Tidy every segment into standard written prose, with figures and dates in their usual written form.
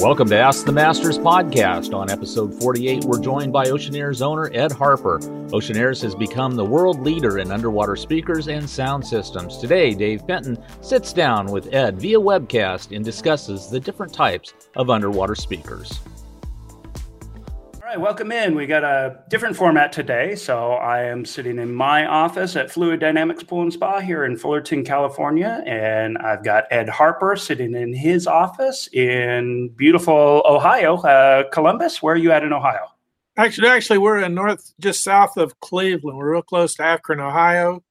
Welcome to Ask the Masters podcast. On episode 48, we're joined by Oceanears owner Ed Harper. Oceanears has become the world leader in underwater speakers and sound systems. Today, Dave Penton sits down with Ed via webcast and discusses the different types of underwater speakers. All right, welcome in. We got a different format today. So I am sitting in my office at Fluid Dynamics Pool and Spa here in Fullerton, California. And I've got Ed Harper sitting in his office in beautiful Ohio, Columbus. Where are you at in Ohio? Actually, we're in just south of Cleveland. We're real close to Akron, Ohio.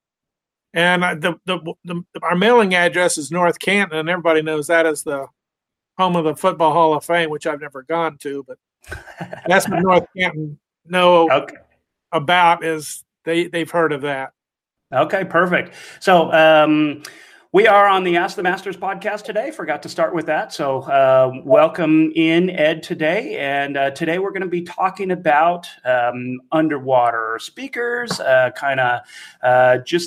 And our mailing address is North Canton. And everybody knows that as the home of the Football Hall of Fame, which I've never gone to, but that's what North Canton about is they've heard of that. Okay, perfect. So we are on the Ask the Masters podcast today. Forgot to start with that. So welcome in, Ed, today. And today we're going to be talking about underwater speakers, just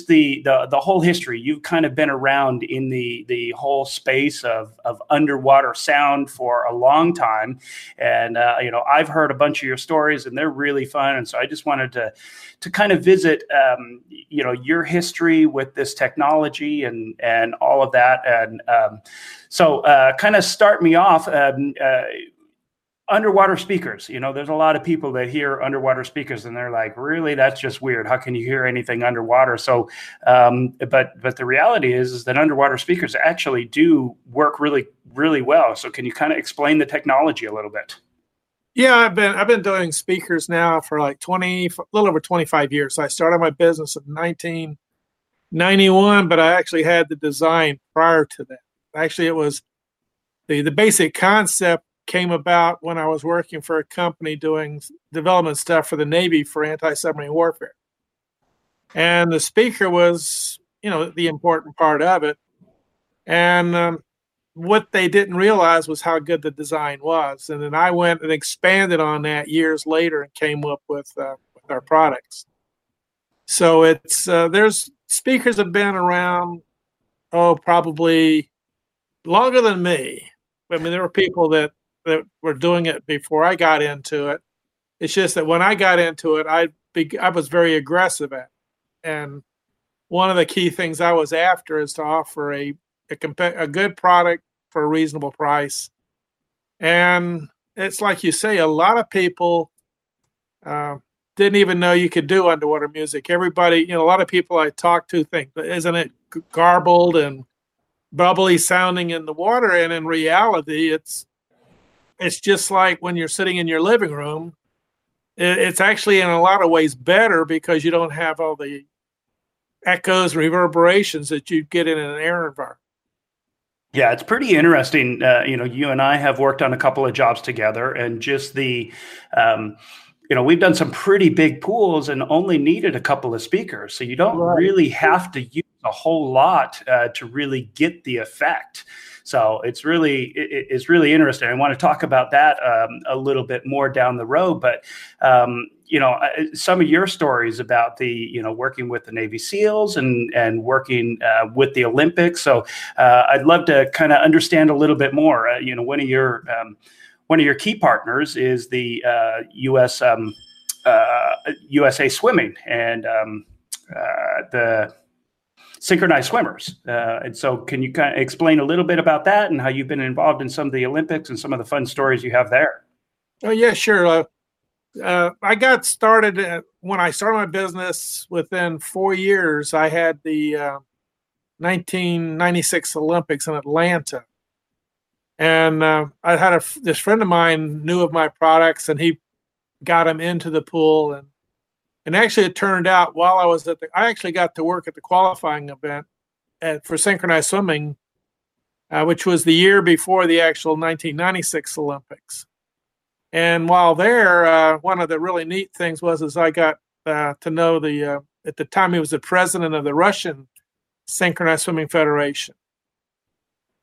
the whole history. You've kind of been around in the whole space of underwater sound for a long time. And, I've heard a bunch of your stories and they're really fun. And so I just wanted to kind of visit, your history with this technology and all of that. And so kind of start me off. Underwater speakers, there's a lot of people that hear underwater speakers and they're like, really, that's just weird. How can you hear anything underwater? So, but the reality is that underwater speakers actually do work really, really well. So can you kind of explain the technology a little bit? Yeah, I've been doing speakers now for like a little over 25 years. So I started my business in 1991, but I actually had the design prior to that. Actually, it was the basic concept came about when I was working for a company doing development stuff for the Navy for anti-submarine warfare. And the speaker was, the important part of it. And what they didn't realize was how good the design was. And then I went and expanded on that years later and came up with our products. So it's speakers have been around, probably longer than me. I mean, there were people that were doing it before I got into it. It's just that when I got into it, I was very aggressive at it. And one of the key things I was after is to offer a good product for a reasonable price. And it's like you say, a lot of people didn't even know you could do underwater music. Everybody, a lot of people I talk to think, isn't it garbled and bubbly sounding in the water? And in reality, it's just like when you're sitting in your living room, it's actually in a lot of ways better because you don't have all the echoes, reverberations that you get in an air environment. Yeah, it's pretty interesting. You and I have worked on a couple of jobs together and just the, we've done some pretty big pools and only needed a couple of speakers. So you don't really have to use a whole lot to really get the effect. So it's really interesting. I want to talk about that a little bit more down the road. But, some of your stories about the, working with the Navy SEALs and working with the Olympics. So I'd love to kind of understand a little bit more. One of your key partners is the USA Swimming and the Synchronized Swimmers. And so can you kind of explain a little bit about that and how you've been involved in some of the Olympics and some of the fun stories you have there? Oh, yeah, sure. I got started when I started my business. Within 4 years, I had the 1996 Olympics in Atlanta. And I had this friend of mine knew of my products, and he got him into the pool. And actually, it turned out while I was I actually got to work at the qualifying event for synchronized swimming, which was the year before the actual 1996 Olympics. And while there, one of the really neat things was I got to know at the time he was the president of the Russian Synchronized Swimming Federation.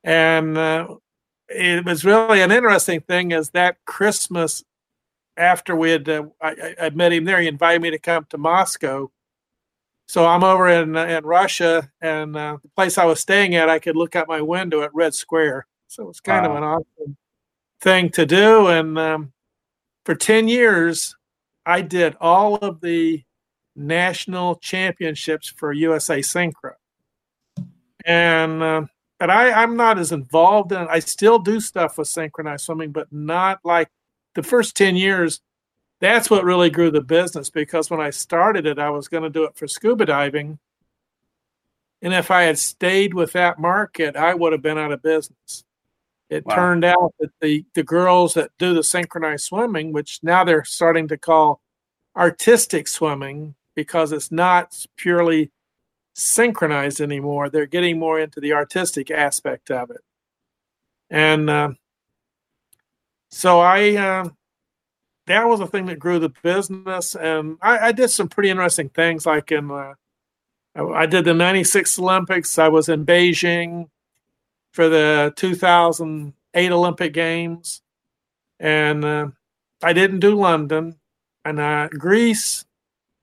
And it was really an interesting thing is that Christmas after we had, I met him there, he invited me to come to Moscow. So I'm over in Russia and the place I was staying at, I could look out my window at Red Square. So it was kind of an awesome thing to do. And for 10 years, I did all of the national championships for USA Synchro. And I'm not as involved in it. I still do stuff with synchronized swimming, but not like the first 10 years. That's what really grew the business, because when I started it, I was going to do it for scuba diving. And if I had stayed with that market, I would have been out of business. It Wow. turned out that the girls that do the synchronized swimming, which now they're starting to call artistic swimming because it's not purely synchronized anymore. They're getting more into the artistic aspect of it. And so that was a thing that grew the business. And I did some pretty interesting things, like I did the 1996 Olympics. I was in Beijing for the 2008 Olympic Games. And I didn't do London. And Greece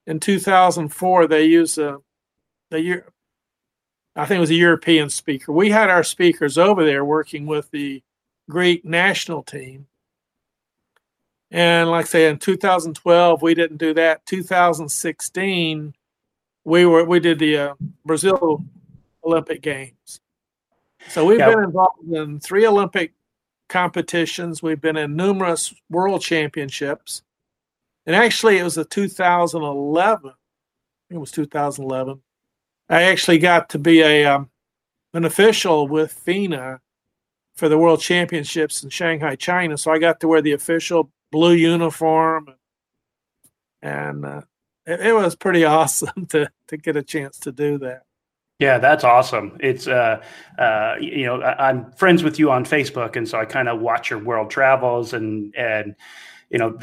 in 2004, they used I think it was a European speaker. We had our speakers over there working with the Greek national team. And like I say, in 2012, we didn't do that. 2016, we did the Brazil Olympic Games. So we've been involved in 3 Olympic competitions. We've been in numerous world championships. And actually, it was 2011. It was 2011. I actually got to be an official with FINA for the World Championships in Shanghai, China. So I got to wear the official blue uniform, and it was pretty awesome to get a chance to do that. Yeah, that's awesome. It's, I'm friends with you on Facebook, and so I kind of watch your world travels and. You know,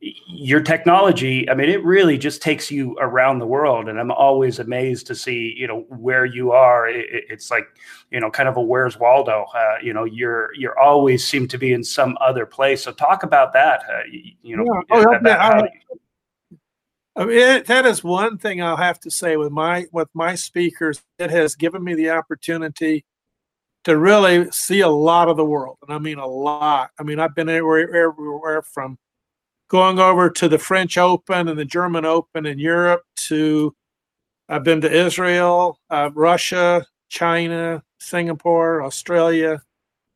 your technology, I mean, it really just takes you around the world. And I'm always amazed to see, you know, where you are. It's like, you know, kind of a Where's Waldo, you're always seem to be in some other place. So talk about that. That is one thing I'll have to say with my speakers. It has given me the opportunity to really see a lot of the world. And I mean a lot. I mean, I've been everywhere from going over to the French Open and the German Open in Europe to I've been to Israel, Russia, China, Singapore, Australia,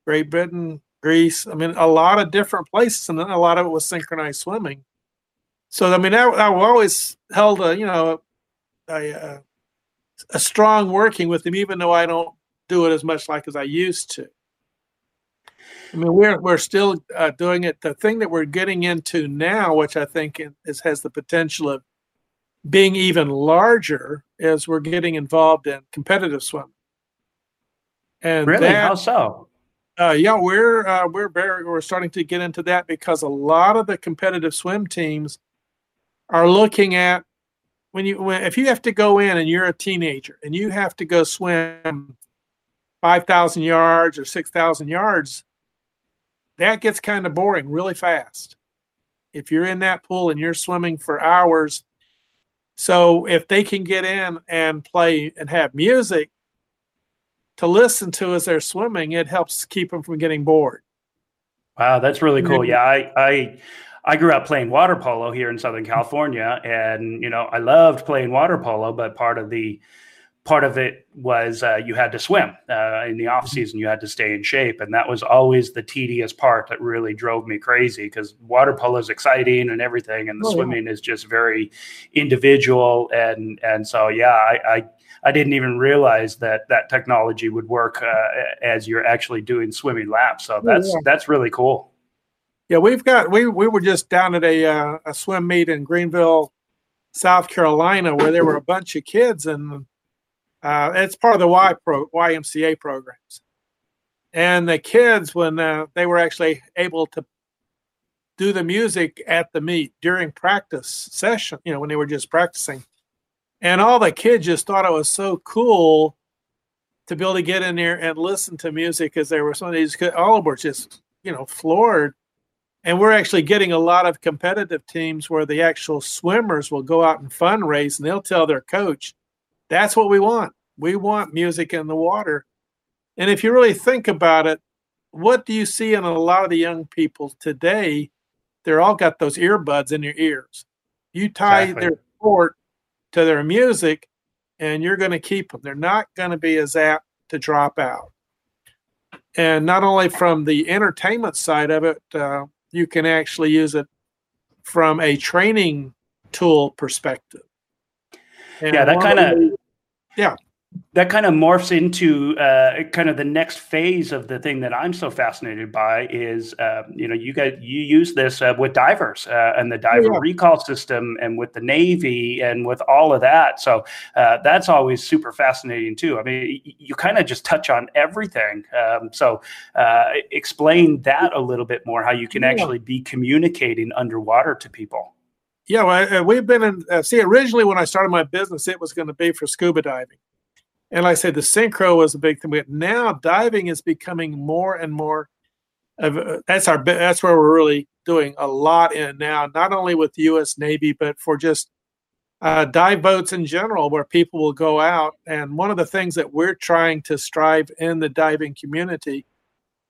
Great Britain, Greece. I mean, a lot of different places, and a lot of it was synchronized swimming. So, I mean, I always held a strong working with them, even though I don't do it as much as I used to. I mean, we're still doing it. The thing that we're getting into now, which I think has the potential of being even larger, is we're getting involved in competitive swimming. And really, how so? We're starting to get into that, because a lot of the competitive swim teams are looking at if you have to go in and you're a teenager and you have to go swim 5,000 yards or 6,000 yards, that gets kind of boring really fast. If you're in that pool and you're swimming for hours, so if they can get in and play and have music to listen to as they're swimming, it helps keep them from getting bored. Wow, that's really cool. Yeah, I grew up playing water polo here in Southern California, and, you know, I loved playing water polo, but part of it was you had to swim in the off season. You had to stay in shape, and that was always the tedious part that really drove me crazy, because water polo is exciting and everything, and the swimming is just very individual. And so, yeah, I didn't even realize that technology would work as you're actually doing swimming laps. So that's really cool. Yeah, we were just down at a swim meet in Greenville, South Carolina, where there were a bunch of kids, and it's part of the YMCA programs. And the kids, when they were actually able to do the music at the meet during practice session, you know, when they were just practicing. And all the kids just thought it was so cool to be able to get in there and listen to music as they were. Some of these all were just, you know, floored. And we're actually getting a lot of competitive teams where the actual swimmers will go out and fundraise, and they'll tell their coach, that's what we want. We want music in the water. And if you really think about it, what do you see in a lot of the young people today? They're all got those earbuds in their ears. You tie their sport to their music, and you're going to keep them. They're not going to be as apt to drop out. And not only from the entertainment side of it, you can actually use it from a training tool perspective. And that kind of morphs into kind of the next phase of the thing that I'm so fascinated by is, you use this with divers and the diver recall system and with the Navy and with all of that. So that's always super fascinating, too. I mean, you kind of just touch on everything. So explain that a little bit more, how you can actually be communicating underwater to people. Yeah, well, we've been in originally when I started my business, it was going to be for scuba diving. And I said the synchro was a big thing. But now diving is becoming more and more of that's where we're really doing a lot in now, not only with the U.S. Navy, but for just dive boats in general, where people will go out. And one of the things that we're trying to strive in the diving community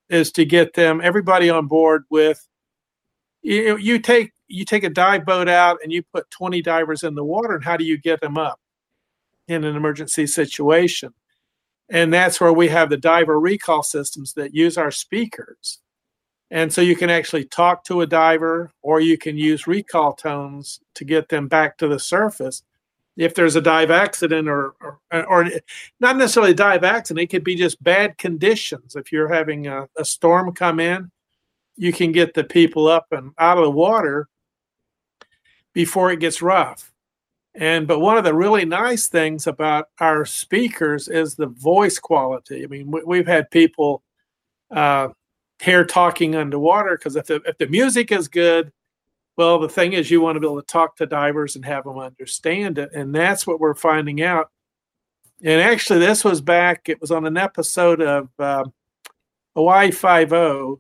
is to get everybody on board with, you take a dive boat out and you put 20 divers in the water, and how do you get them up in an emergency situation? And that's where we have the diver recall systems that use our speakers. And so you can actually talk to a diver, or you can use recall tones to get them back to the surface. If there's a dive accident or not necessarily a dive accident, it could be just bad conditions. If you're having a storm come in, you can get the people up and out of the water before it gets rough. But one of the really nice things about our speakers is the voice quality. I mean, we've had people here talking underwater, because if the music is good, well, the thing is you want to be able to talk to divers and have them understand it. And that's what we're finding out. And actually, this was back, it was on an episode of Hawaii Five-0.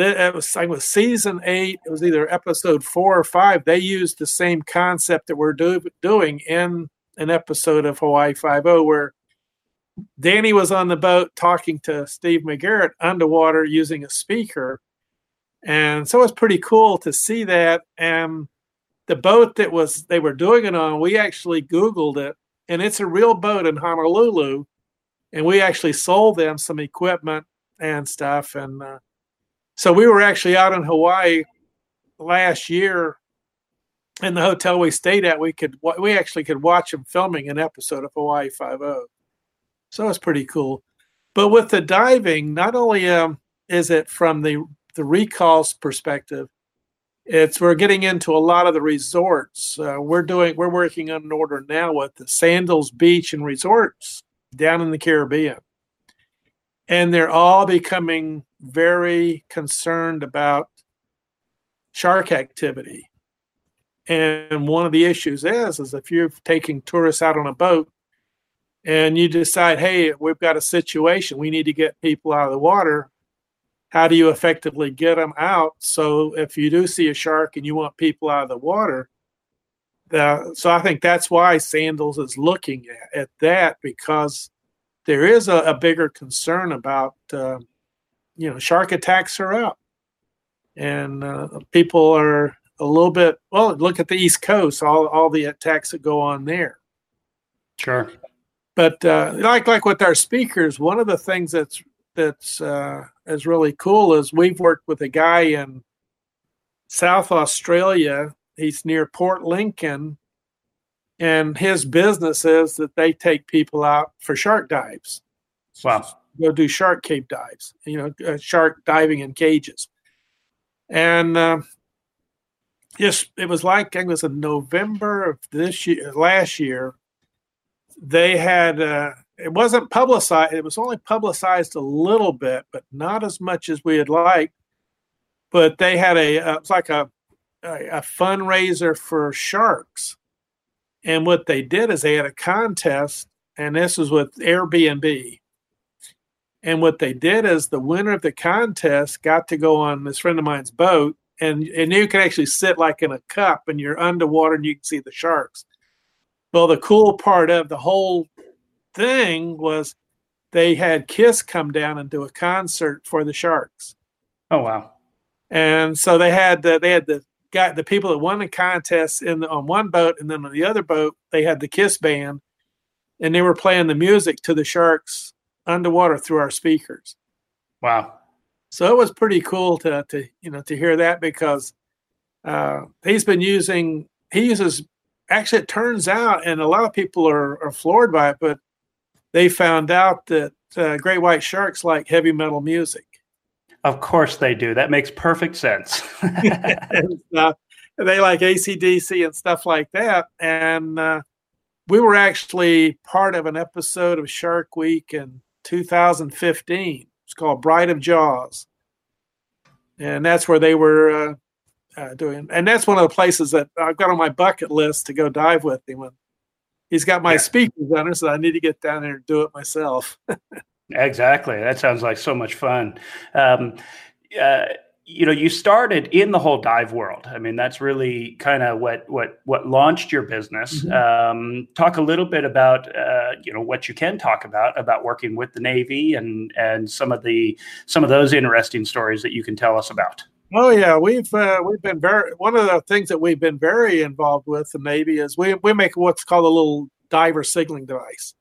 It was season 8. It was either episode 4 or 5. They used the same concept that we're doing in an episode of Hawaii Five-0, where Danny was on the boat talking to Steve McGarrett underwater using a speaker. And so it's pretty cool to see that. And the boat that they were doing it on, we actually Googled it. And it's a real boat in Honolulu. And we actually sold them some equipment and stuff. And, so we were actually out in Hawaii last year, in the hotel we stayed at. We actually could watch them filming an episode of Hawaii Five-0. So it's pretty cool. But with the diving, not only is it from the recalls perspective, we're getting into a lot of the resorts. We're working on an order now with the Sandals Beach and resorts down in the Caribbean. And they're all becoming very concerned about shark activity. And one of the issues is if you're taking tourists out on a boat and you decide, hey, we've got a situation, we need to get people out of the water, how do you effectively get them out? So if you do see a shark and you want people out of the water, so I think that's why Sandals is looking at that, because there is a bigger concern about, shark attacks are up. And people are a little bit, look at the East Coast, all the attacks that go on there. Sure. But like with our speakers, one of the things that's is really cool is we've worked with a guy in South Australia. He's near Port Lincoln. And his business is that they take people out for shark dives. Wow. Go do shark cave dives, shark diving in cages. And it was like, I think it was in November of last year, they had, it wasn't publicized. It was only publicized a little bit, but not as much as we had liked. But they had it was like a fundraiser for sharks. And what they did is they had a contest, and this was with Airbnb. And what they did is the winner of the contest got to go on this friend of mine's boat, and you can actually sit like in a cup, and you're underwater, and you can see the sharks. Well, the cool part of the whole thing was they had Kiss come down and do a concert for the Sharks. Oh wow! And so they had the people that won the contest on one boat, and then on the other boat they had the Kiss band, and they were playing the music to the Sharks underwater through our speakers. Wow! So it was pretty cool to hear that, because he uses. Actually, it turns out, and a lot of people are floored by it, but they found out that great white sharks like heavy metal music. Of course they do. That makes perfect sense. And, they like AC/DC and stuff like that. And we were actually part of an episode of Shark Week in 2015. It's called Bride of Jaws. And that's where they were doing. And that's one of the places that I've got on my bucket list to go dive with him. He's got my speakers on, so I need to get down there and do it myself. Exactly. That sounds like so much fun. You started in the whole dive world. I mean, that's really kind of what launched your business. Mm-hmm. Talk a little bit about, what you can talk about working with the Navy and some of those interesting stories that you can tell us about. Oh yeah, we've been one of the things that we've been very involved with the Navy is we make what's called a little diver signaling device.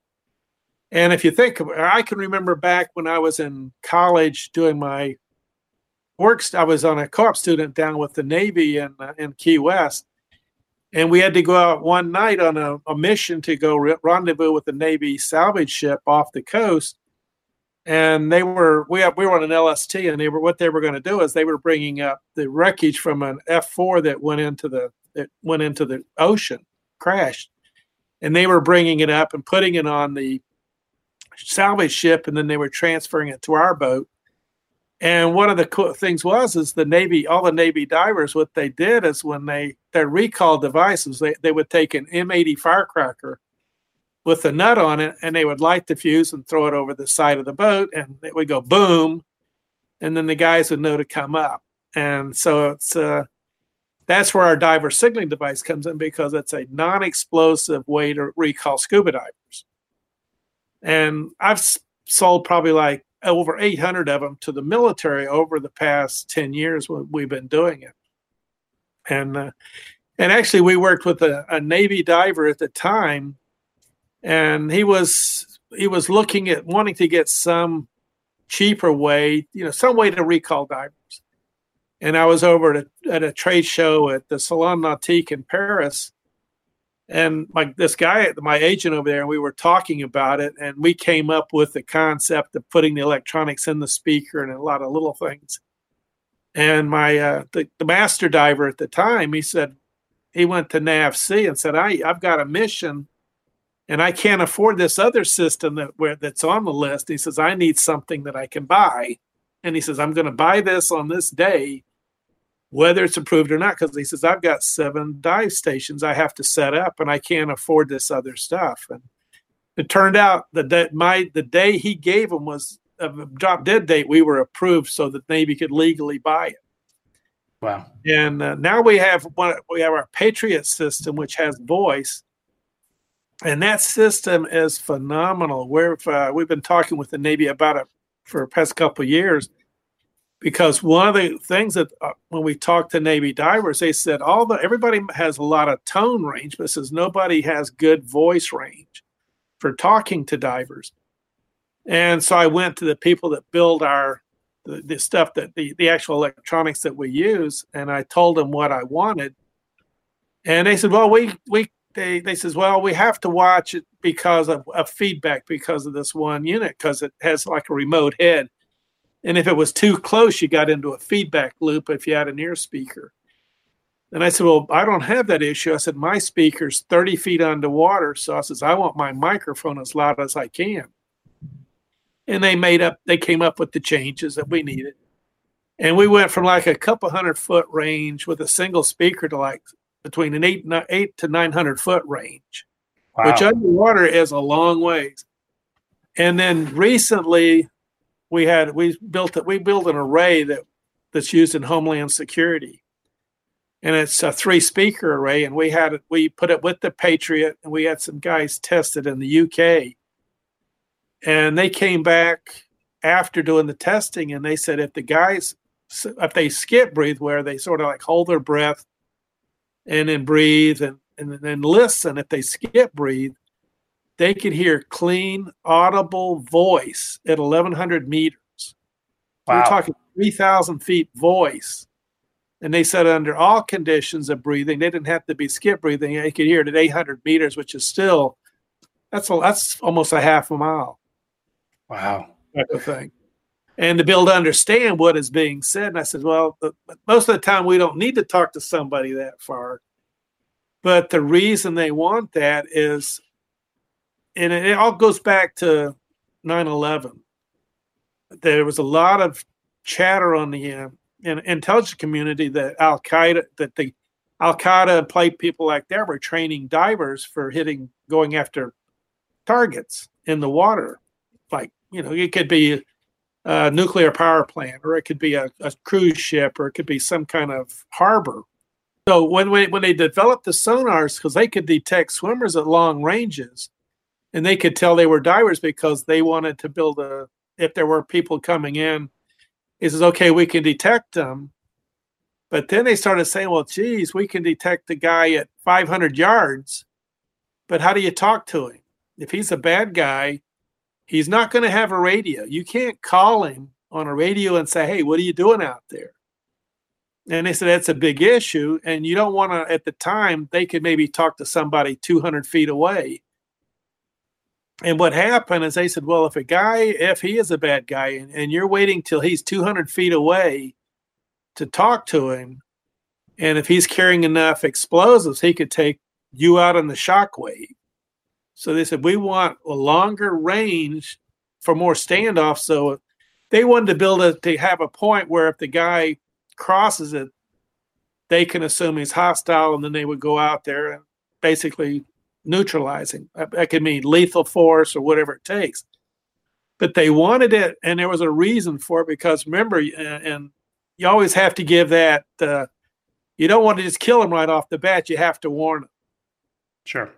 And if you think, I can remember back when I was in college doing my work. I was on a co-op student down with the Navy in Key West, and we had to go out one night on a mission to go rendezvous with the Navy salvage ship off the coast. And we were on an LST, and what they were going to do is they were bringing up the wreckage from an F4 that went into the ocean, crashed, and they were bringing it up and putting it on the salvage ship, and then they were transferring it to our boat. And one of the cool things was the Navy, all the Navy divers, what they did is when their recall devices, they would take an M80 firecracker with a nut on it, and they would light the fuse and throw it over the side of the boat, and it would go boom, and then the guys would know to come up. And so it's that's where our diver signaling device comes in, because it's a non-explosive way to recall scuba divers. And I've sold probably like over 800 of them to the military over the past 10 years when we've been doing it. And actually we worked with a Navy diver at the time, and he was looking at wanting to get some cheaper way, some way to recall divers. And I was over at a trade show at the Salon Nautique in Paris, and this guy, my agent over there, and we were talking about it, and we came up with the concept of putting the electronics in the speaker and a lot of little things. And my the master diver at the time, he said, he went to NAVSEA and said, I've got a mission, and I can't afford this other system that's on the list. He says, I need something that I can buy. And he says, I'm going to buy this on this day, whether it's approved or not. Because he says, I've got 7 dive stations I have to set up, and I can't afford this other stuff. And it turned out that the day he gave him was a drop-dead date. We were approved so that Navy could legally buy it. Wow. And now we have our Patriot system, which has voice. And that system is phenomenal. We've been talking with the Navy about it for the past couple of years, because one of the things that when we talked to Navy divers, they said everybody has a lot of tone range, but says nobody has good voice range for talking to divers. And so I went to the people that build the stuff, that the actual electronics that we use, and I told them what I wanted, and they said, well, They says, well, we have to watch it because of feedback, because of this one unit, because it has like a remote head. And if it was too close, you got into a feedback loop if you had an ear speaker. And I said, well, I don't have that issue. I said, my speaker's 30 feet underwater. So I says, I want my microphone as loud as I can. And they came up with the changes that we needed. And we went from like a couple 100-foot range with a single speaker to like between an 8 to 900-foot range, wow, which underwater is a long ways. And then recently we built an array that's used in Homeland Security, and it's a 3-speaker array. And we put it with the Patriot, and we had some guys tested in the UK, And they came back after doing the testing, and they said if the guys, if they skip breathe, where they sort of like hold their breath and then breathe and then listen, if they skip breathe, they could hear clean, audible voice at 1,100 meters. Wow. We're talking 3,000 feet voice. And they said under all conditions of breathing, they didn't have to be skip breathing. They could hear it at 800 meters, which is still, that's almost a half a mile. Wow. Type of thing. And to be able to understand what is being said. And I said, well, most of the time we don't need to talk to somebody that far. But the reason they want that is, and it all goes back to 9/11. There was a lot of chatter on the intelligence community that the Al-Qaeda and people like that were training divers for going after targets in the water. Like, you know, it could be a nuclear power plant, or it could be a cruise ship, or it could be some kind of harbor. So when they developed the sonars, because they could detect swimmers at long ranges, and they could tell they were divers because they wanted to build if there were people coming in, it says, okay, we can detect them. But then they started saying, well, geez, we can detect the guy at 500 yards, but how do you talk to him? If he's a bad guy, he's not going to have a radio. You can't call him on a radio and say, hey, what are you doing out there? And they said, that's a big issue. And you don't want to, at the time, they could maybe talk to somebody 200 feet away. And what happened is they said, well, if he is a bad guy and you're waiting till he's 200 feet away to talk to him, and if he's carrying enough explosives, he could take you out on the shockwave. So they said, we want a longer range for more standoffs. So they wanted to to have a point where if the guy crosses it, they can assume he's hostile, and then they would go out there and basically neutralizing. That could mean lethal force or whatever it takes. But they wanted it, and there was a reason for it, because remember, and you always have to give that, you don't want to just kill them right off the bat. You have to warn them. Sure.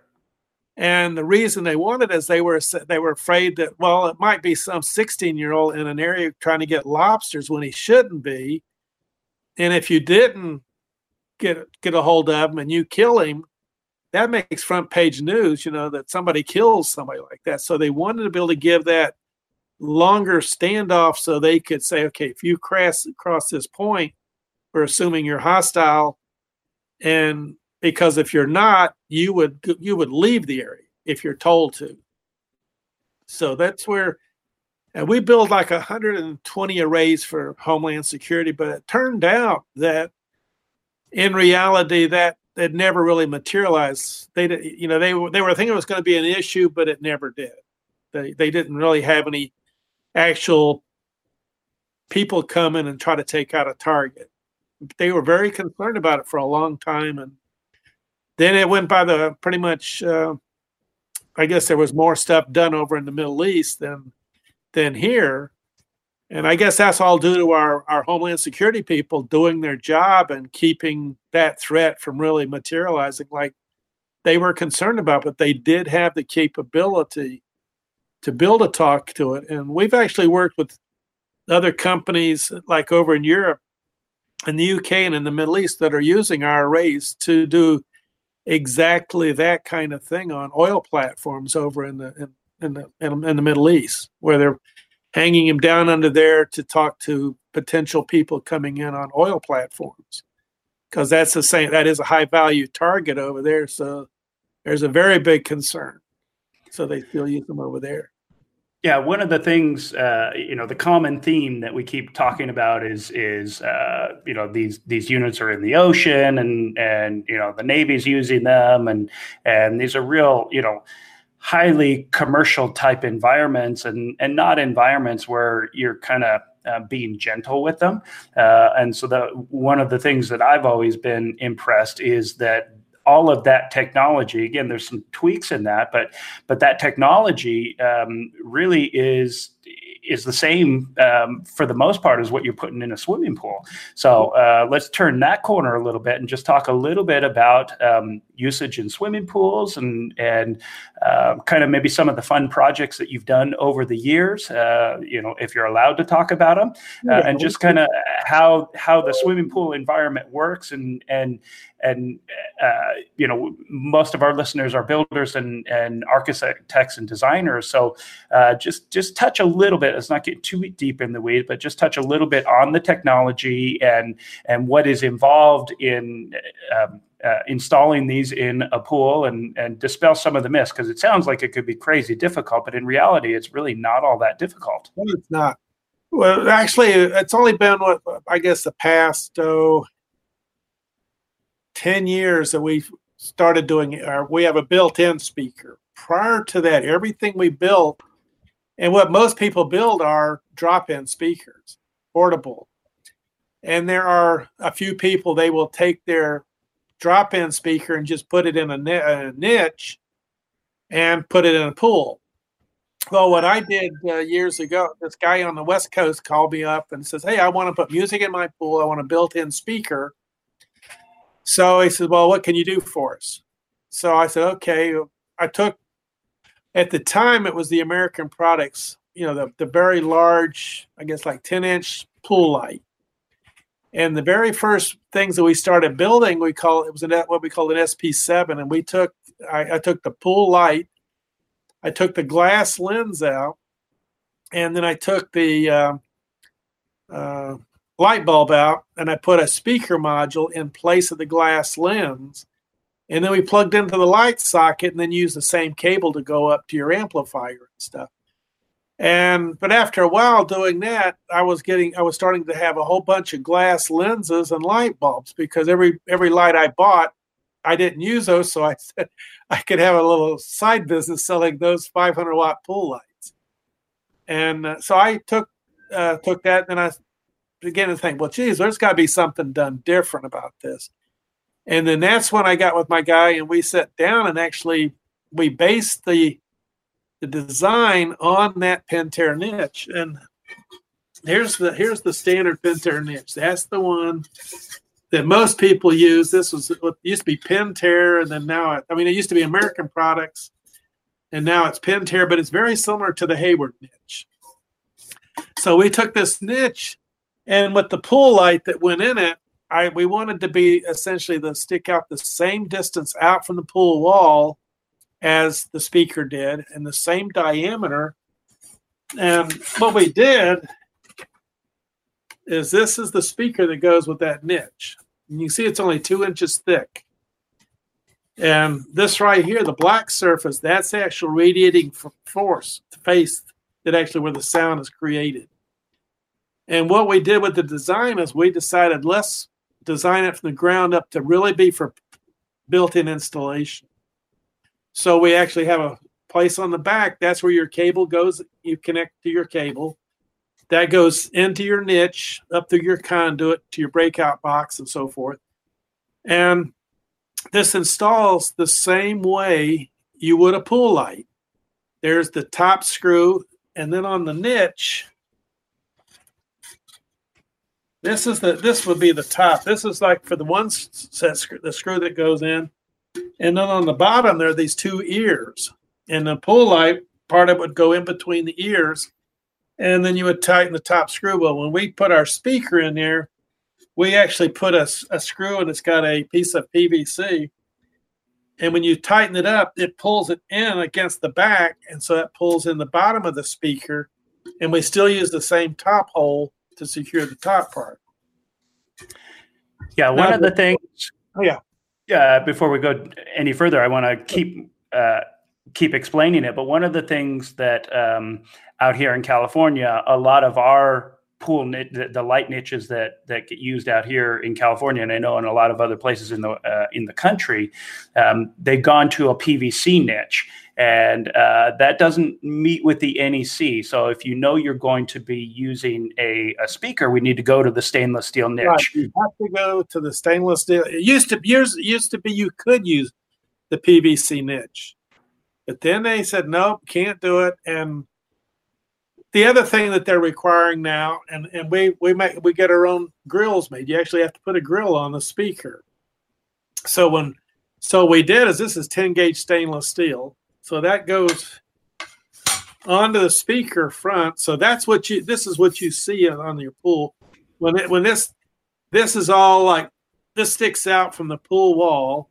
And the reason they wanted is they were afraid that, well, it might be some 16-year-old in an area trying to get lobsters when he shouldn't be. And if you didn't get a hold of him and you kill him, that makes front page news, you know, that somebody kills somebody like that. So they wanted to be able to give that longer standoff so they could say, okay, if you cross this point, we're assuming you're hostile. And because if you're not, you would leave the area if you're told to. So that's where, and we built like 120 arrays for Homeland Security, but it turned out that in reality that never really materialized. They did, you know, they were thinking it was going to be an issue, but it never did. They didn't really have any actual people come in and try to take out a target. They were very concerned about it for a long time, and then it went by the pretty much. I guess there was more stuff done over in the Middle East than here, and I guess that's all due to our Homeland Security people doing their job and keeping that threat from really materializing like they were concerned about, but they did have the capability to build a talk to it. And we've actually worked with other companies like over in Europe and the UK and in the Middle East that are using our arrays to do exactly that kind of thing on oil platforms over in the Middle East, where they're hanging them down under there to talk to potential people coming in on oil platforms. Because that's the same. That is a high value target over there. So there's a very big concern. So they still use them over there. Yeah, one of the things, the common theme that we keep talking about is these units are in the ocean, and the Navy's using them, and these are real, highly commercial type environments, and not environments where you're kind of being gentle with them. And so one of the things that I've always been impressed is that all of that technology, again, there's some tweaks in that, but that technology really is the same for the most part as what you're putting in a swimming pool. So let's turn that corner a little bit and just talk a little bit about usage in swimming pools and kind of maybe some of the fun projects that you've done over the years, you know, if you're allowed to talk about them, and just kind of how the swimming pool environment works and you know, most of our listeners are builders and architects and designers. So just touch a little bit, let's not get too deep in the weeds, but just touch a little bit on the technology and what is involved in installing these in a pool and dispel some of the myths, because it sounds like it could be crazy difficult, but in reality, it's really not all that difficult. Well, it's not. Well, actually, it's only been, I guess, the past 10 years that we've started doing, we have a built-in speaker. Prior to that, everything we built, and what most people build are drop-in speakers, portable. And there are a few people, they will take their drop-in speaker and just put it in a niche and put it in a pool. Well, what I did years ago, this guy on the West Coast called me up and says, hey, I want to put music in my pool. I want a built-in speaker. So he says, well, what can you do for us? So I said, okay. I took, at the time, it was the American Products, you know, the very large, I guess, like 10-inch pool light. And the very first things that we started building, what we called an SP7. And we took, I took the pool light, I took the glass lens out, and then I took the light bulb out, and I put a speaker module in place of the glass lens. And then we plugged into the light socket and then used the same cable to go up to your amplifier and stuff. But after a while doing that, I was starting to have a whole bunch of glass lenses and light bulbs, because every light I bought, I didn't use those. So I said I could have a little side business selling those 500-watt pool lights. And so I took that, and I began to think, well, geez, there's got to be something done different about this. And then that's when I got with my guy, and we sat down, and actually we based the design on that Pentair niche. And here's the standard Pentair niche. That's the one that most people use. This was what used to be Pentair, and then now it used to be American Products, and now it's Pentair, but it's very similar to the Hayward niche. So we took this niche, and with the pool light that went in it, we wanted to be essentially to stick out the same distance out from the pool wall as the speaker did, and the same diameter. And what we did is, this is the speaker that goes with that niche. And you can see it's only 2 inches thick. And this right here, the black surface, that's the actual radiating force, the face that actually where the sound is created. And what we did with the design is we decided, let's design it from the ground up to really be for built-in installation. So we actually have a place on the back. That's where your cable goes. You connect to your cable. That goes into your niche, up through your conduit, to your breakout box, and so forth. And this installs the same way you would a pool light. There's the top screw. And then on the niche, this would be the top. This is like for the one set screw, the screw that goes in. And then on the bottom, there are these two ears. And the pool light part of it would go in between the ears. And then you would tighten the top screw. Well, when we put our speaker in there, we actually put a screw, and it's got a piece of PVC. And when you tighten it up, it pulls it in against the back. And so that pulls in the bottom of the speaker. And we still use the same top hole to secure the top part. Yeah, one of the things. Oh, yeah. Before we go any further, I want to keep explaining it. But one of the things that out here in California, a lot of our pool, the light niches that get used out here in California, and I know in a lot of other places in the country, they've gone to a PVC niche, and that doesn't meet with the NEC. So if you know you're going to be using a speaker, we need to go to the stainless steel niche. Right. You have to go to the stainless steel. It used to be you could use the PVC niche, but then they said nope, can't do it. And the other thing that they're requiring now, and we get our own grills made. You actually have to put a grill on the speaker. So we did is this is 10 gauge stainless steel. So that goes onto the speaker front. So that's this is what you see on your pool. When this is all like this sticks out from the pool wall,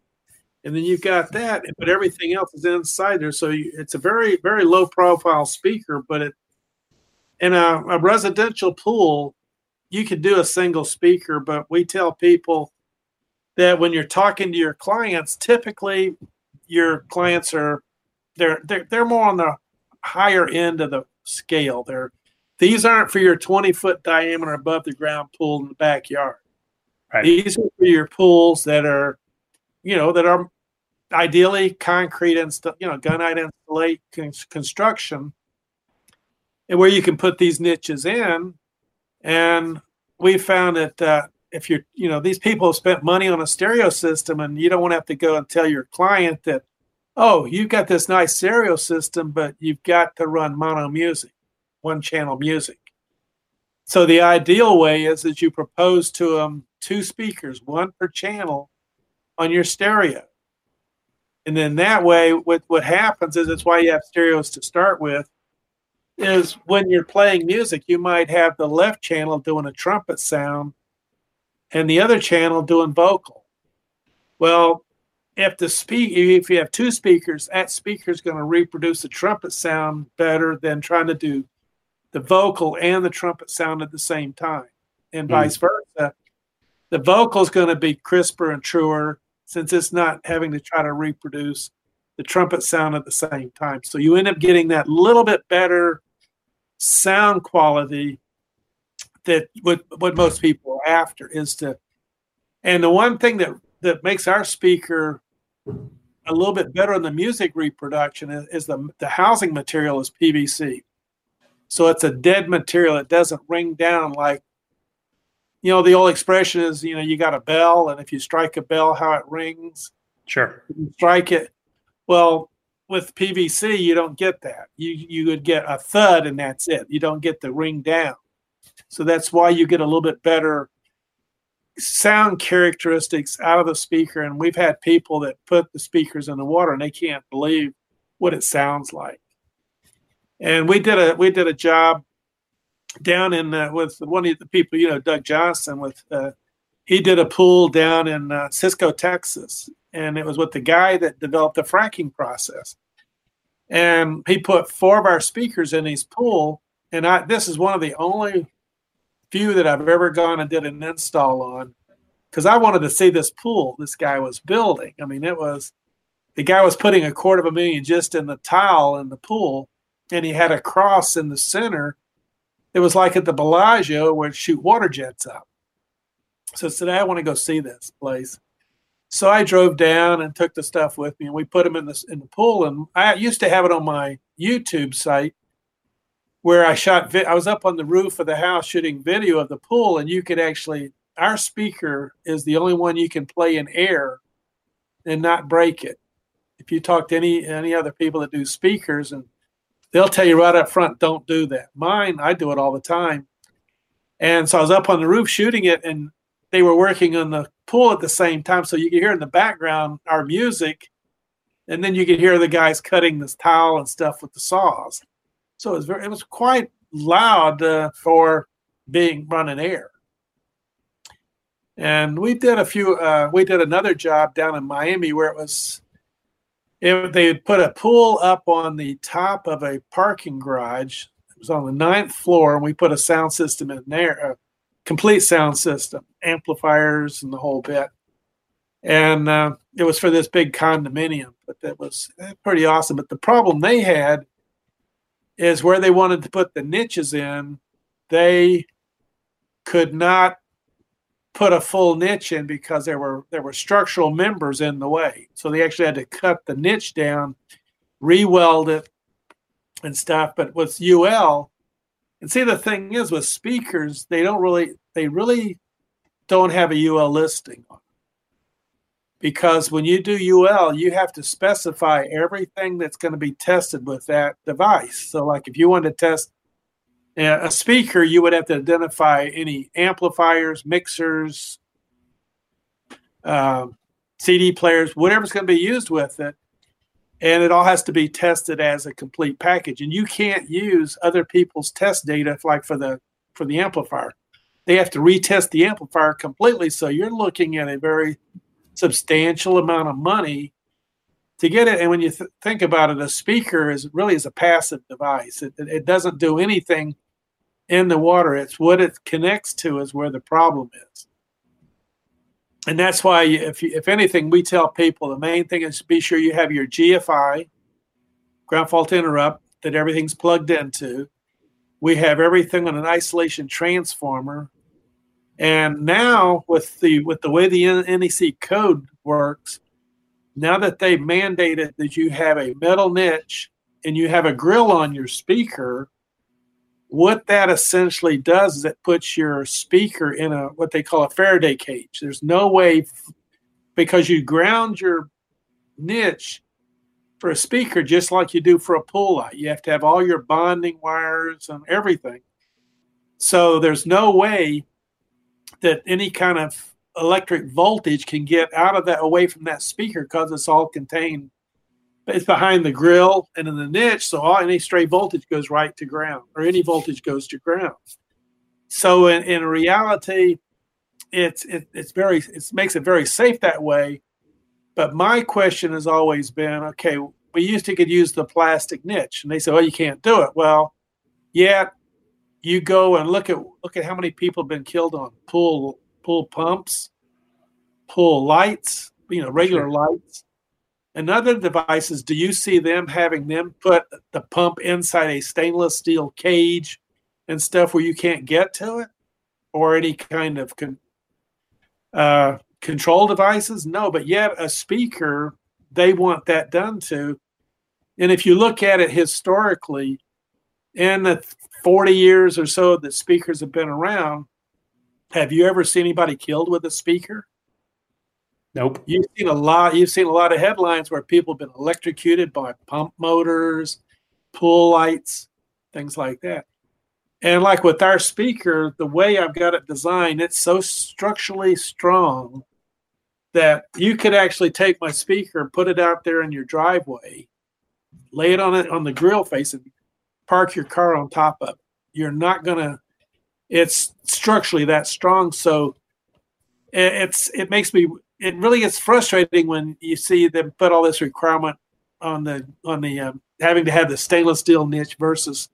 and then you've got that, but everything else is inside there. So it's a very, very low profile speaker, but it. In a residential pool, you could do a single speaker, but we tell people that when you're talking to your clients, typically your clients are they're more on the higher end of the scale. These aren't for your 20-foot diameter above the ground pool in the backyard. Right. These are for your pools that are, that are ideally concrete and gunite insulate construction. And where you can put these niches in, and we found that if you're, these people have spent money on a stereo system, and you don't want to have to go and tell your client that, oh, you've got this nice stereo system, but you've got to run mono music, one channel music. So the ideal way is that you propose to them two speakers, one per channel, on your stereo, and then that way, what happens is that's why you have stereos to start with. Is when you're playing music, you might have the left channel doing a trumpet sound and the other channel doing vocal. Well, if you have two speakers, that speaker's going to reproduce the trumpet sound better than trying to do the vocal and the trumpet sound at the same time, and vice versa. The vocal's going to be crisper and truer since it's not having to try to reproduce the trumpet sound at the same time. So you end up getting that little bit better sound quality that what most people are after is to, and the one thing that makes our speaker a little bit better in the music reproduction is the housing material is PVC. So it's a dead material. It doesn't ring down like, the old expression is, you got a bell, and if you strike a bell, how it rings. Sure. You strike it. Well, with PVC, you don't get that. You would get a thud, and that's it. You don't get the ring down. So that's why you get a little bit better sound characteristics out of the speaker. And we've had people that put the speakers in the water, and they can't believe what it sounds like. And we did a job down in with one of the people, Doug Johnson. He did a pool down in Cisco, Texas. And it was with the guy that developed the fracking process. And he put four of our speakers in his pool. And this is one of the only few that I've ever gone and did an install on, because I wanted to see this pool this guy was building. I mean, the guy was putting $250,000 just in the tile in the pool. And he had a cross in the center. It was like at the Bellagio where it shoot water jets up. So I said, I want to go see this place. So I drove down and took the stuff with me, and we put them in the pool. And I used to have it on my YouTube site where I shot. I was up on the roof of the house shooting video of the pool, and you could actually. Our speaker is the only one you can play in air and not break it. If you talk to any other people that do speakers, and they'll tell you right up front, don't do that. Mine, I do it all the time. And so I was up on the roof shooting it, and they were working on the pool at the same time, so you could hear in the background our music, and then you could hear the guys cutting this tile and stuff with the saws. So it was quite loud for being running air. And we did a few. We did another job down in Miami where they had put a pool up on the top of a parking garage. It was on the 9th floor, and we put a sound system in there. Complete sound system, amplifiers and the whole bit. And it was for this big condominium, but that was pretty awesome. But the problem they had is where they wanted to put the niches in, they could not put a full niche in because there were structural members in the way. So they actually had to cut the niche down, re-weld it and stuff. But with UL, and see, the thing is with speakers, they really don't have a UL listing on it. Because when you do UL, you have to specify everything that's going to be tested with that device. So like if you wanted to test a speaker, you would have to identify any amplifiers, mixers, CD players, whatever's going to be used with it. And it all has to be tested as a complete package. And you can't use other people's test data, like for the amplifier. They have to retest the amplifier completely. So you're looking at a very substantial amount of money to get it. And when you think about it, a speaker is really a passive device. It doesn't do anything in the water. It's what it connects to is where the problem is. And that's why, if anything, we tell people the main thing is be sure you have your GFI, ground fault interrupt, that everything's plugged into. We have everything on an isolation transformer. And now with the way the NEC code works, now that they've mandated that you have a metal niche and you have a grill on your speaker, what that essentially does is it puts your speaker in what they call a Faraday cage. There's no way, because you ground your niche for a speaker just like you do for a pool light. You have to have all your bonding wires and everything. So there's no way that any kind of electric voltage can get out of that, away from that speaker, because it's all contained. It's behind the grill and in the niche, so any stray voltage goes right to ground, or any voltage goes to ground. So in reality, it makes it very safe that way. But my question has always been, okay, we used to could use the plastic niche, and they said, well, you can't do it. Well, yeah, you go and look at how many people have been killed on pool pumps, pool lights, regular lights. And other devices, do you see them having them put the pump inside a stainless steel cage and stuff where you can't get to it, or any kind of control devices? No, but yet a speaker, they want that done to. And if you look at it historically, in the 40 years or so that speakers have been around, have you ever seen anybody killed with a speaker? Nope. You've seen a lot of headlines where people have been electrocuted by pump motors, pool lights, things like that. And like with our speaker, the way I've got it designed, it's so structurally strong that you could actually take my speaker, put it out there in your driveway, lay it on the grill face, and park your car on top of it. You're not gonna. It's structurally that strong, so it makes me. It really is frustrating when you see them put all this requirement on the having to have the stainless steel niche versus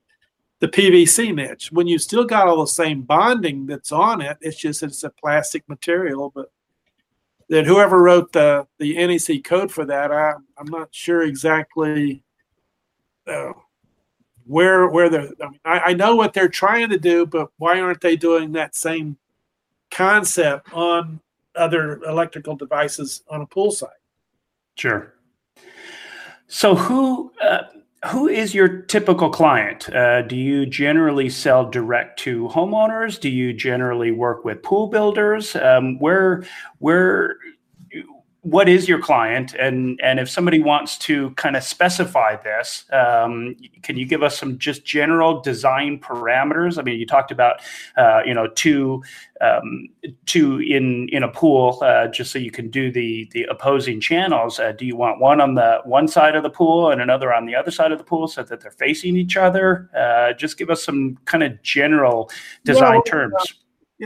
the PVC niche. When you still got all the same bonding that's on it, it's a plastic material. But then whoever wrote the NEC code for that, I'm not sure exactly where they're. I mean, I know what they're trying to do, but why aren't they doing that same concept on other electrical devices on a pool site? Sure. So who is your typical client? Do you generally sell direct to homeowners? Do you generally work with pool builders? What is your client? And if somebody wants to kind of specify this, can you give us some just general design parameters? I mean, you talked about, two in a pool, just so you can do the opposing channels. Do you want one on the one side of the pool and another on the other side of the pool so that they're facing each other? Just give us some kind of general design terms.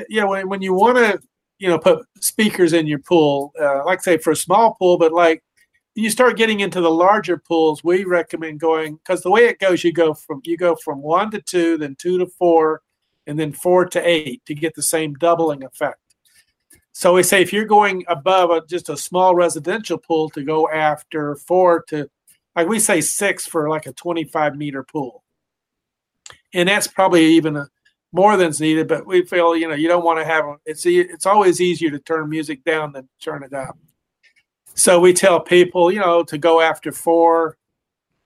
When you want to, put speakers in your pool, like say for a small pool, but like you start getting into the larger pools, we recommend going, because the way it goes, you go from 1 to 2, then 2 to 4, and then 4 to 8 to get the same doubling effect. So we say if you're going above just a small residential pool to go after 6 for like a 25 meter pool. And that's probably even more than's needed, but we feel, you know, you don't want to have – it's always easier to turn music down than turn it up. So we tell people, you know, to go after four.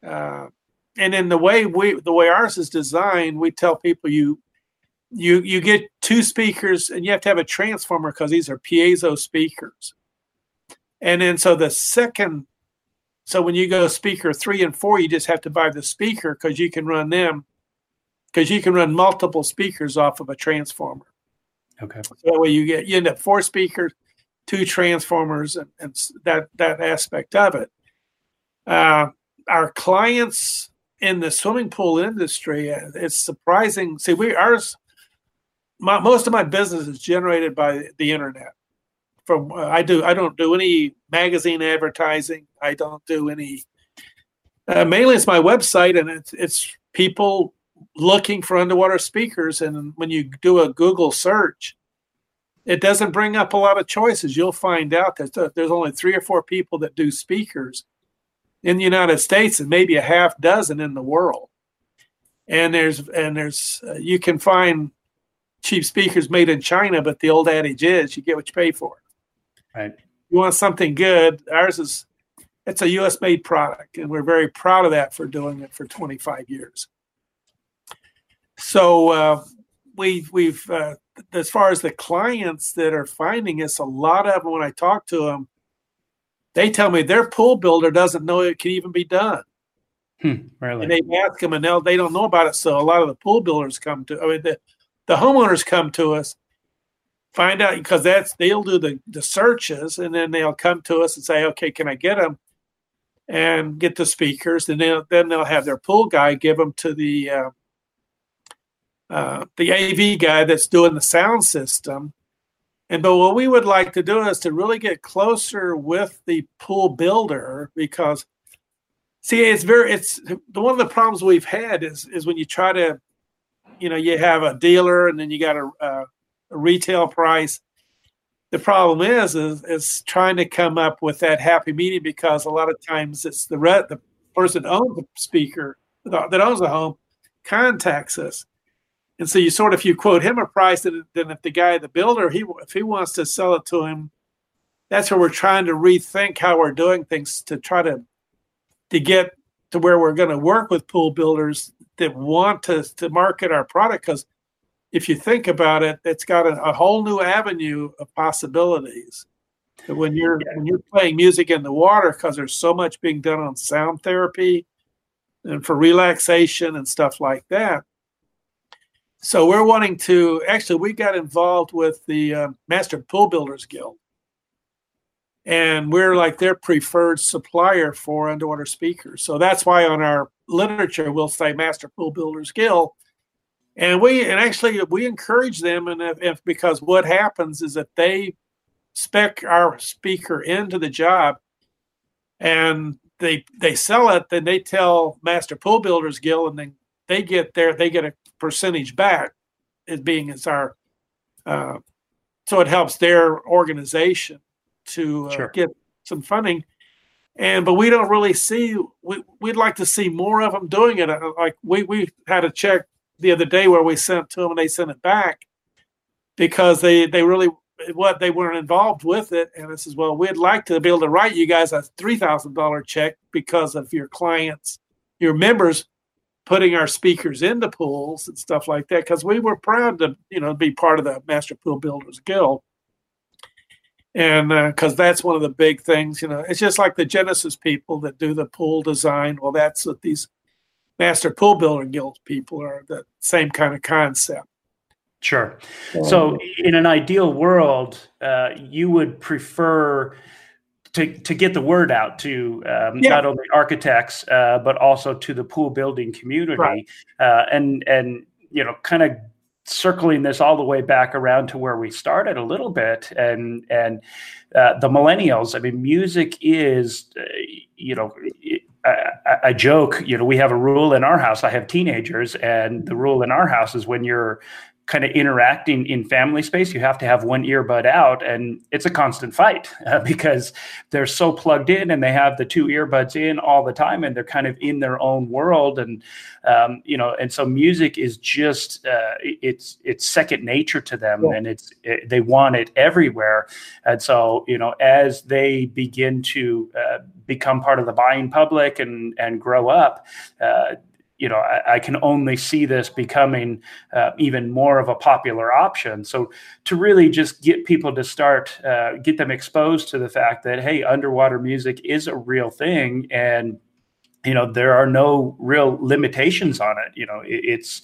And in the way ours is designed, we tell people you get two speakers and you have to have a transformer because these are piezo speakers. And then so the second – so when you go speaker 3 and 4, you just have to buy the speaker because you can run them, because you can run multiple speakers off of a transformer. Okay. So that way you end up 4 speakers, 2 transformers, and that aspect of it. Our clients in the swimming pool industry, it's surprising. See, most of my business is generated by the internet. I don't do any magazine advertising. I don't do any. Mainly, it's my website, and it's people looking for underwater speakers. And when you do a Google search, it doesn't bring up a lot of choices. You'll find out that there's only 3 or 4 people that do speakers in the United States, and maybe a half dozen in the world. And there's you can find cheap speakers made in China, but the old adage is you get what you pay for. Right. You want something good. Ours is, it's a U.S. made product, and we're very proud of that for doing it for 25 years. So we've as far as the clients that are finding us, a lot of them, when I talk to them, they tell me their pool builder doesn't know it can even be done. Really? And they ask them, and they don't know about it. So a lot of the pool builders come to, the homeowners come to us, find out, because they'll do the searches, and then they'll come to us and say, okay, can I get them? And get the speakers, and then they'll have their pool guy give them to the AV guy that's doing the sound system. But what we would like to do is to really get closer with the pool builder, because see, it's one of the problems we've had is when you try to, you know, you have a dealer and then you got a retail price. The problem is trying to come up with that happy medium, because a lot of times it's the person that owns the speaker, that owns the home, contacts us. And so if you quote him a price, then if the guy, the builder, if he wants to sell it to him, that's where we're trying to rethink how we're doing things to try to get to where we're going to work with pool builders that want to market our product. Because if you think about it, it's got a whole new avenue of possibilities. But when you're playing music in the water, because there's so much being done on sound therapy and for relaxation and stuff like that. So we're wanting to – actually, we got involved with the Master Pool Builders Guild, and we're like their preferred supplier for underwater speakers. So that's why on our literature we'll say Master Pool Builders Guild. And we encourage them, and if because what happens is that they spec our speaker into the job and they sell it, then they tell Master Pool Builders Guild, and then they get a percentage back as being as our so it helps their organization to get some funding. And but we don't really see, we'd like to see more of them doing it. Like we had a check the other day where we sent to them and they sent it back because they weren't involved with it. And I says, well, we'd like to be able to write you guys a $3,000 check because of your clients, your members putting our speakers in the pools and stuff like that, because we were proud to, you know, be part of the Master Pool Builders Guild. And because that's one of the big things, you know, it's just like the Genesis people that do the pool design. Well, that's what these Master Pool Builder Guild people are, the same kind of concept. Sure. So in an ideal world, you would prefer to get the word out to not only architects, but also to the pool building community. Right. And you know, kind of circling this all the way back around to where we started a little bit, and the millennials. I mean, music is, you know, I joke, you know, we have a rule in our house. I have teenagers, and the rule in our house is when you're kind of interacting in family space, you have to have one earbud out, and it's a constant fight because they're so plugged in and they have the two earbuds in all the time and they're kind of in their own world. And, you know, and so music is just, it's second nature to them. Cool. And they want it everywhere. And so, you know, as they begin to become part of the buying public and grow up, you know, I can only see this becoming even more of a popular option. So to really just get people to start, get them exposed to the fact that, hey, underwater music is a real thing. And, you know, there are no real limitations on it. You know, it's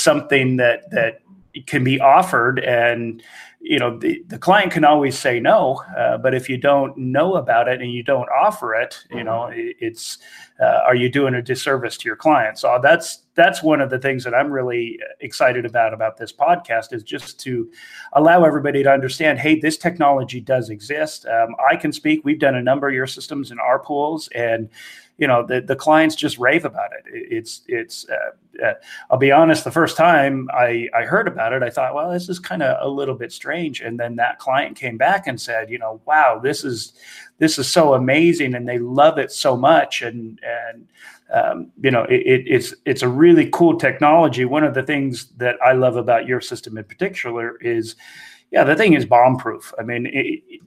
something that can be offered, and, you know, the client can always say no, but if you don't know about it and you don't offer it, you know, it's, are you doing a disservice to your client? So that's one of the things that I'm really excited about this podcast, is just to allow everybody to understand, hey, this technology does exist. I can speak. We've done a number of your systems in our pools, and, you know, the clients just rave about it. I'll be honest, the first time I heard about it, I thought, well, this is kind of a little bit strange. And then that client came back and said, you know, wow, this is so amazing. And they love it so much. And you know, it's a really cool technology. One of the things that I love about your system in particular is, yeah, the thing is bomb proof. I mean,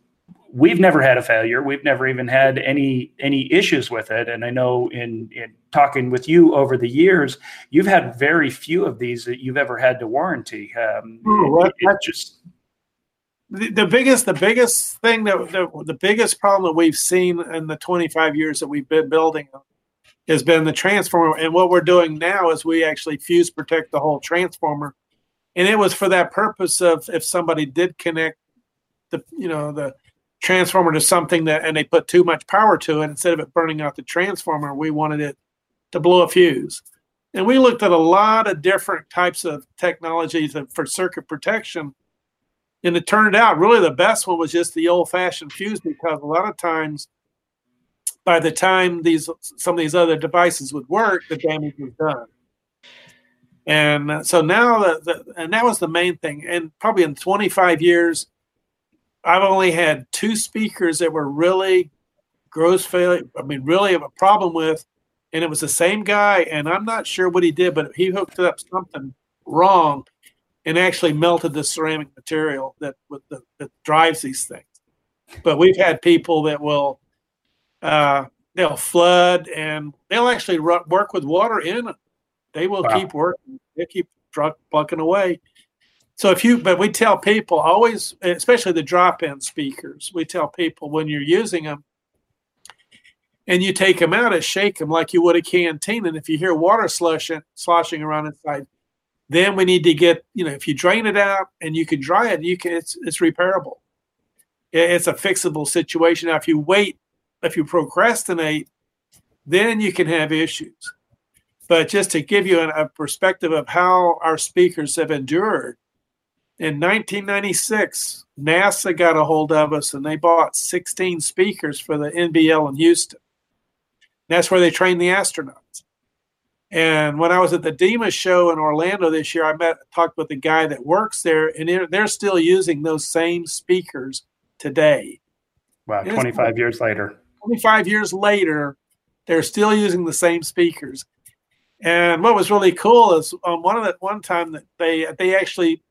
we've never had a failure. We've never even had any issues with it. And I know in talking with you over the years, you've had very few of these that you've ever had to warranty. The biggest thing the biggest problem that we've seen in the 25 years that we've been building has been the transformer. And what we're doing now is we actually fuse protect the whole transformer. And it was for that purpose of, if somebody did connect the transformer to something and they put too much power to it, instead of it burning out the transformer, we wanted it to blow a fuse. And we looked at a lot of different types of technologies for circuit protection, and it turned out really the best one was just the old-fashioned fuse, because a lot of times by the time some of these other devices would work, the damage was done. And so now and that was the main thing. And probably in 25 years I've only had two speakers that were really gross failure. I mean, really have a problem with, and it was the same guy. And I'm not sure what he did, but he hooked up something wrong and actually melted the ceramic material that drives these things. But we've had people that will, they'll flood, and they'll actually work with water in them. They will keep working. They keep plucking away. So but we tell people always, especially the drop-in speakers, we tell people when you're using them and you take them out and shake them like you would a canteen. And if you hear water sloshing around inside, then we need to get, you know, if you drain it out and you can dry it, it's repairable. It's a fixable situation. Now, if you wait, if you procrastinate, then you can have issues. But just to give you a perspective of how our speakers have endured, in 1996, NASA got a hold of us, and they bought 16 speakers for the NBL in Houston. That's where they trained the astronauts. And when I was at the DEMA show in Orlando this year, I talked with the guy that works there, and they're still using those same speakers today. Wow, 25 years later. 25 years later, they're still using the same speakers. And what was really cool is one time that they actually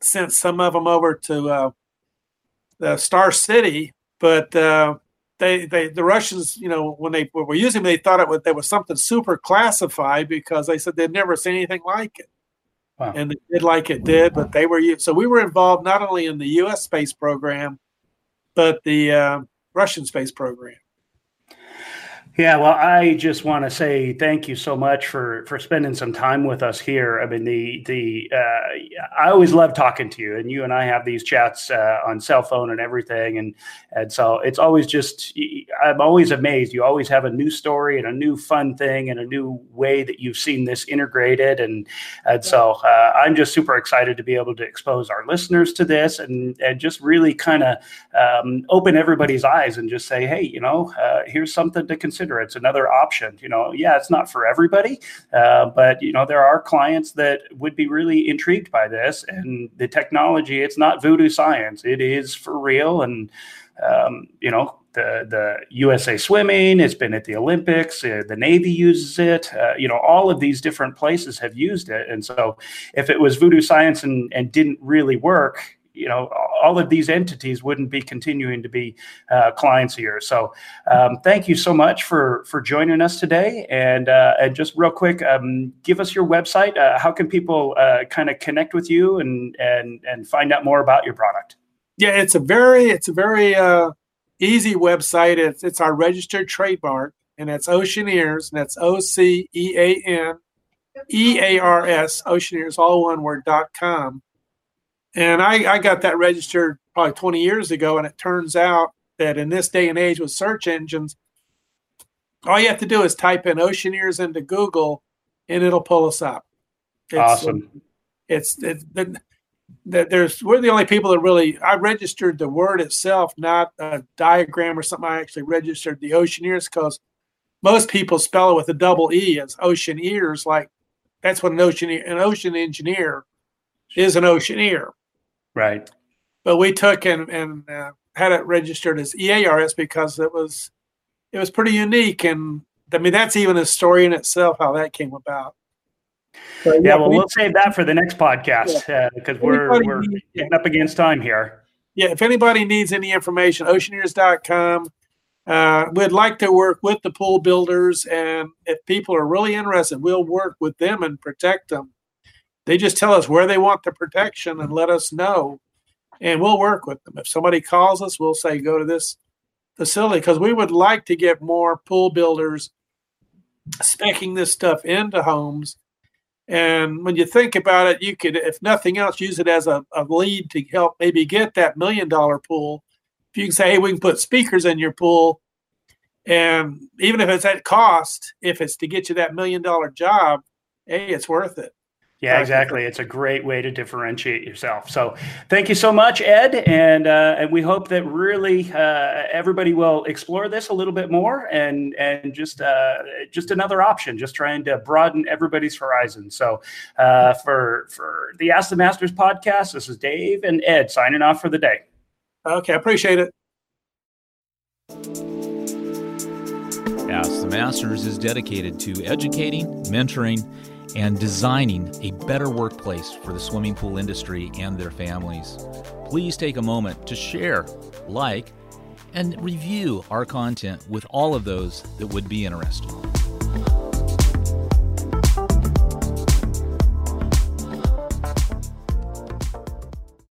sent some of them over to the Star City, but the Russians, you know, when they were using them, they thought there was something super classified, because they said they'd never seen anything like it. Wow. And they did like it did, but they were used. So we were involved not only in the U.S. space program, but the Russian space program. Yeah, well, I just want to say thank you so much for spending some time with us here. I mean, I always love talking to you, and you and I have these chats on cell phone and everything, and so it's always just, I'm always amazed. You always have a new story and a new fun thing and a new way that you've seen this integrated, and so I'm just super excited to be able to expose our listeners to this and just really kind of open everybody's eyes and just say, hey, you know, here's something to consider. consider. It's another option. You know, yeah, it's not for everybody, but you know, there are clients that would be really intrigued by this, and the technology, it's not voodoo science. It is for real. And you know, the USA Swimming, it's been at the Olympics, the Navy uses it, you know, all of these different places have used it. And so if it was voodoo science and didn't really work, you know, all of these entities wouldn't be continuing to be clients here. So thank you so much for joining us today. And just real quick, give us your website. How can people kind of connect with you and find out more about your product? Yeah, it's a very easy website. It's our registered trademark, and that's Oceanears, and that's Oceanears, Oceanears, all one word, .com. And I got that registered probably 20 years ago, and it turns out that in this day and age with search engines, all you have to do is type in Oceanears into Google, and it'll pull us up. Awesome. We're the only people that really, I registered the word itself, not a diagram or something. I actually registered the Oceanears because most people spell it with a double E as Oceanears. Like, that's what an ocean engineer is, an Oceaneer. Right. But we took and had it registered as EARS because it was pretty unique. And I mean, that's even a story in itself, how that came about. So, yeah, well, we'll save that for the next podcast because we're getting up against time here. Yeah, if anybody needs any information, Oceanears.com. We'd like to work with the pool builders, and if people are really interested, we'll work with them and protect them. They just tell us where they want the protection and let us know, and we'll work with them. If somebody calls us, we'll say go to this facility because we would like to get more pool builders speccing this stuff into homes. And when you think about it, you could, if nothing else, use it as a lead to help maybe get that $1 million pool. If you can say, hey, we can put speakers in your pool. And even if it's at cost, if it's to get you that $1 million job, hey, it's worth it. Yeah, exactly. It's a great way to differentiate yourself. So thank you so much, Ed. And we hope that really everybody will explore this a little bit more and just another option, just trying to broaden everybody's horizon. So for the Ask the Masters podcast, this is Dave and Ed signing off for the day. Okay, I appreciate it. Ask the Masters is dedicated to educating, mentoring, and designing a better workplace for the swimming pool industry and their families. Please take a moment to share, like, and review our content with all of those that would be interested.